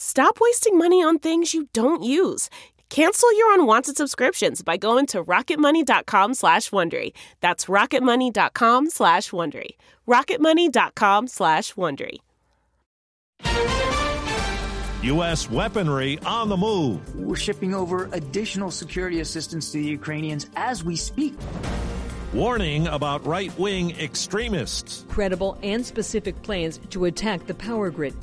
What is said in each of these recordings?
Stop wasting money on things you don't use. Cancel your unwanted subscriptions by going to rocketmoney.com/Wondery. That's rocketmoney.com/Wondery. rocketmoney.com/Wondery. U.S. weaponry on the move. We're shipping over additional security assistance to the Ukrainians as we speak. Warning about right-wing extremists. Credible and specific plans to attack the power grid.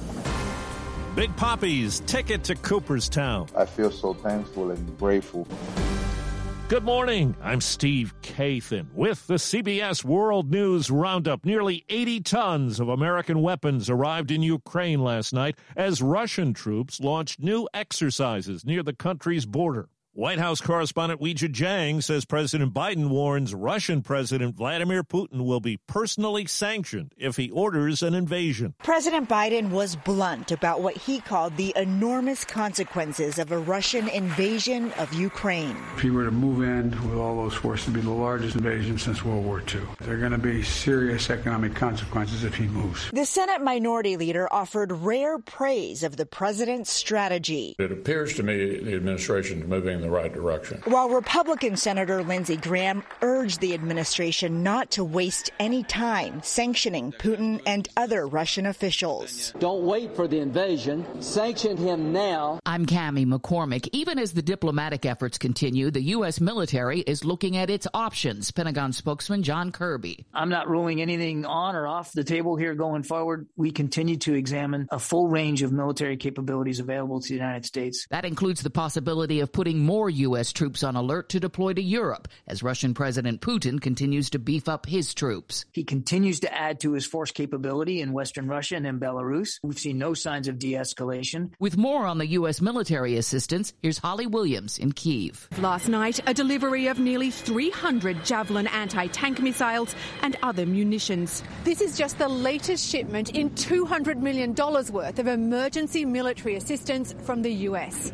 Big Papi's ticket to Cooperstown. I feel so thankful and grateful. Good morning. I'm Steve Kathan with the CBS World News Roundup. Nearly 80 tons of American weapons arrived in Ukraine last night as Russian troops launched new exercises near the country's border. White House correspondent Weijia Jiang says President Biden warns Russian President Vladimir Putin will be personally sanctioned if he orders an invasion. President Biden was blunt about what he called the enormous consequences of a Russian invasion of Ukraine. If he were to move in with all those forces, it would be the largest invasion since World War II. There are going to be serious economic consequences if he moves. The Senate Minority Leader offered rare praise of the president's strategy. It appears to me the administration is moving in the right direction. While Republican Senator Lindsey Graham urged the administration not to waste any time sanctioning Putin and other Russian officials. Don't wait for the invasion. Sanction him now. I'm Cammy McCormick. Even as the diplomatic efforts continue, the U.S. military is looking at its options, Pentagon spokesman John Kirby. I'm not ruling anything on or off the table here going forward. We continue to examine a full range of military capabilities available to the United States. That includes the possibility of putting more U.S. troops on alert to deploy to Europe as Russian President Putin continues to beef up his troops. He continues to add to his force capability in Western Russia and in Belarus. We've seen no signs of de-escalation. With more on the U.S. military assistance, here's Holly Williams in Kyiv. Last night, a delivery of nearly 300 Javelin anti-tank missiles and other munitions. This is just the latest shipment in $200 million worth of emergency military assistance from the U.S.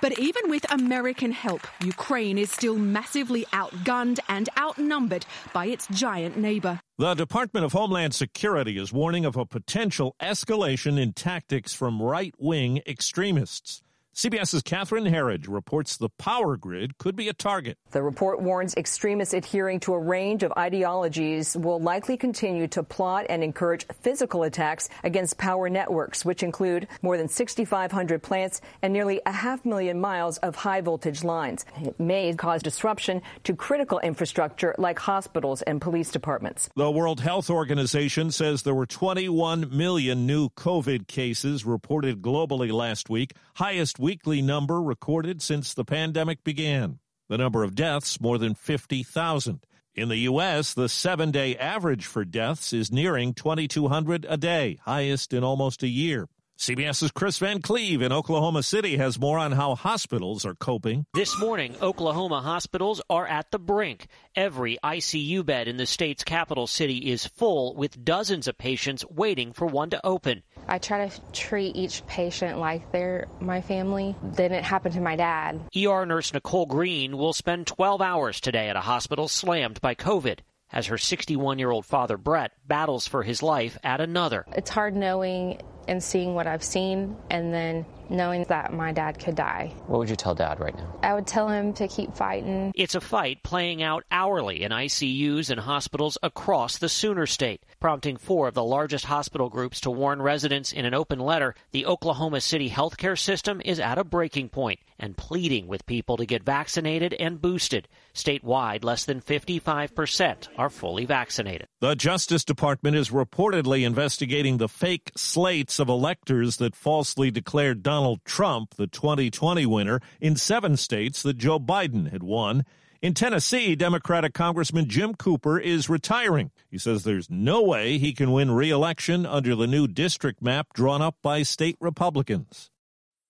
But even with American help, Ukraine is still massively outgunned and outnumbered by its giant neighbor. The Department of Homeland Security is warning of a potential escalation in tactics from right-wing extremists. CBS's Catherine Herridge reports the power grid could be a target. The report warns extremists adhering to a range of ideologies will likely continue to plot and encourage physical attacks against power networks, which include more than 6,500 plants and nearly a 500,000 miles of high-voltage lines. It may cause disruption to critical infrastructure like hospitals and police departments. The World Health Organization says there were 21 million new COVID cases reported globally last week, highest weekly number recorded since the pandemic began. The number of deaths, more than 50,000. In the U.S., the seven-day average for deaths is nearing 2,200 a day, highest in almost a year. CBS's Chris Van Cleave in Oklahoma City has more on how hospitals are coping. This morning, Oklahoma hospitals are at the brink. Every ICU bed in the state's capital city is full, with dozens of patients waiting for one to open. I try to treat each patient like they're my family. Then it happened to my dad. ER nurse Nicole Green will spend 12 hours today at a hospital slammed by COVID, as her 61-year-old father, Brett, battles for his life at another. It's hard knowing and seeing what I've seen and then knowing that my dad could die. What would you tell Dad right now? I would tell him to keep fighting. It's a fight playing out hourly in ICUs and hospitals across the Sooner State, prompting four of the largest hospital groups to warn residents in an open letter the Oklahoma City healthcare system is at a breaking point and pleading with people to get vaccinated and boosted. Statewide, less than 55% are fully vaccinated. The Justice Department is reportedly investigating the fake slates of electors that falsely declared Donald Trump the 2020 winner in 7 states that Joe Biden had won. In Tennessee, Democratic Congressman Jim Cooper is retiring. He says there's no way he can win re-election under the new district map drawn up by state Republicans.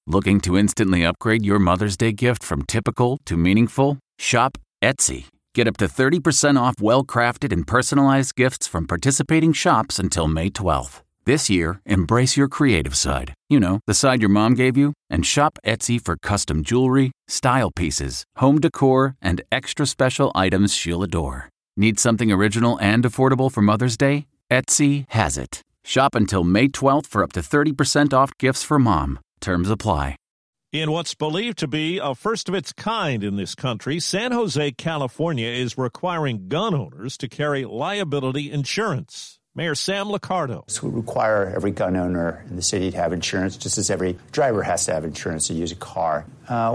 Looking to instantly upgrade your Mother's Day gift from typical to meaningful? Shop Etsy. Get up to 30% off well-crafted and personalized gifts from participating shops until May 12th. This year, embrace your creative side. You know, the side your mom gave you. And shop Etsy for custom jewelry, style pieces, home decor, and extra special items she'll adore. Need something original and affordable for Mother's Day? Etsy has it. Shop until May 12th for up to 30% off gifts for mom. Terms apply. In what's believed to be a first of its kind in this country, San Jose, California is requiring gun owners to carry liability insurance. Mayor Sam Liccardo. This would require every gun owner in the city to have insurance, just as every driver has to have insurance to use a car.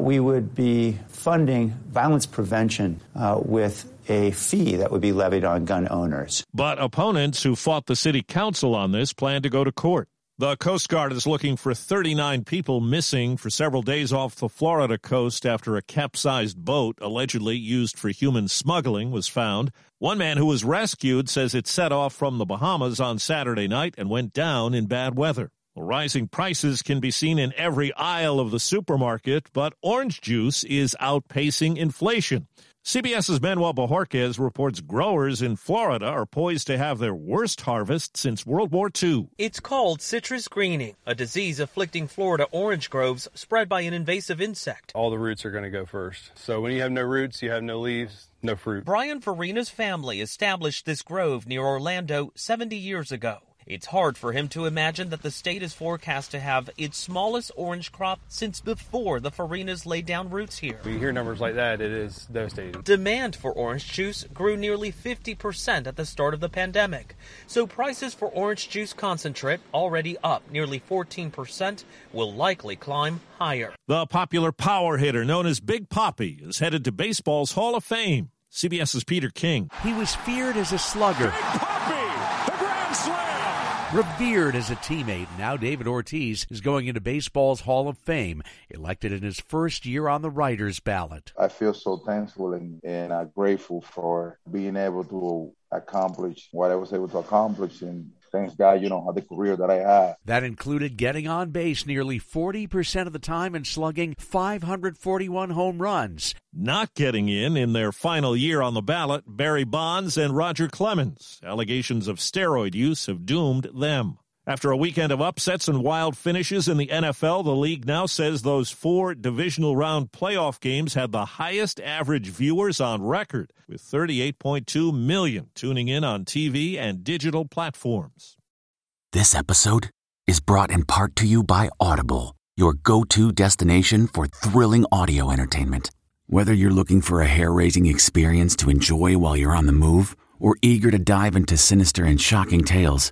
We would be funding violence prevention with a fee that would be levied on gun owners. But opponents who fought the city council on this plan to go to court. The Coast Guard is looking for 39 people missing for several days off the Florida coast after a capsized boat allegedly used for human smuggling was found. One man who was rescued says it set off from the Bahamas on Saturday night and went down in bad weather. Well, rising prices can be seen in every aisle of the supermarket, but orange juice is outpacing inflation. CBS's Manuel Bajorquez reports growers in Florida are poised to have their worst harvest since World War II. It's called citrus greening, a disease afflicting Florida orange groves spread by an invasive insect. All the roots are going to go first. So when you have no roots, you have no leaves, no fruit. Brian Farina's family established this grove near Orlando 70 years ago. It's hard for him to imagine that the state is forecast to have its smallest orange crop since before the Farinas laid down roots here. When you hear numbers like that, it is devastating. Demand for orange juice grew nearly 50% at the start of the pandemic. So prices for orange juice concentrate, already up nearly 14%, will likely climb higher. The popular power hitter known as Big Papi is headed to baseball's Hall of Fame. CBS's Peter King. He was feared as a slugger. Big Papi, the grand slam! Revered as a teammate, now David Ortiz is going into baseball's Hall of Fame, elected in his first year on the writer's ballot. I feel so thankful and grateful for being able to accomplish what I was able to accomplish, and thanks God, you know, had the career that I had. That included getting on base nearly 40% of the time and slugging 541 home runs. Not getting in their final year on the ballot, Barry Bonds and Roger Clemens. Allegations of steroid use have doomed them. After a weekend of upsets and wild finishes in the NFL, the league now says those 4 divisional round playoff games had the highest average viewers on record, with 38.2 million tuning in on TV and digital platforms. This episode is brought in part to you by Audible, your go-to destination for thrilling audio entertainment. Whether you're looking for a hair-raising experience to enjoy while you're on the move or eager to dive into sinister and shocking tales,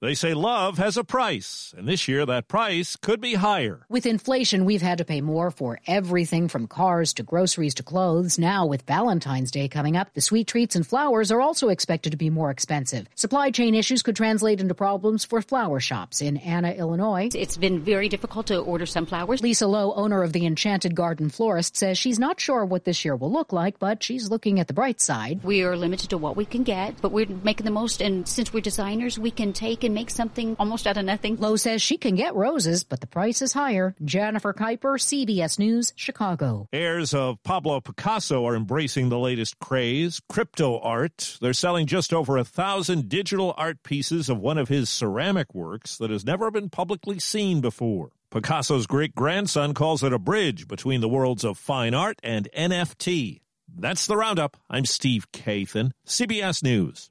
They say love has a price, and this year that price could be higher. With inflation, we've had to pay more for everything from cars to groceries to clothes. Now, with Valentine's Day coming up, the sweet treats and flowers are also expected to be more expensive. Supply chain issues could translate into problems for flower shops in Anna, Illinois. It's been very difficult to order some flowers. Lisa Lowe, owner of the Enchanted Garden Florist, says she's not sure what this year will look like, but she's looking at the bright side. We are limited to what we can get, but we're making the most, and since we're designers, we can take and can make something almost out of nothing. Lowe says she can get roses, but the price is higher. Jennifer Kuyper, CBS News, Chicago. Heirs of Pablo Picasso are embracing the latest craze, crypto art. They're selling just over 1,000 digital art pieces of one of his ceramic works that has never been publicly seen before. Picasso's great-grandson calls it a bridge between the worlds of fine art and NFT. That's the Roundup. I'm Steve Kathan, CBS News.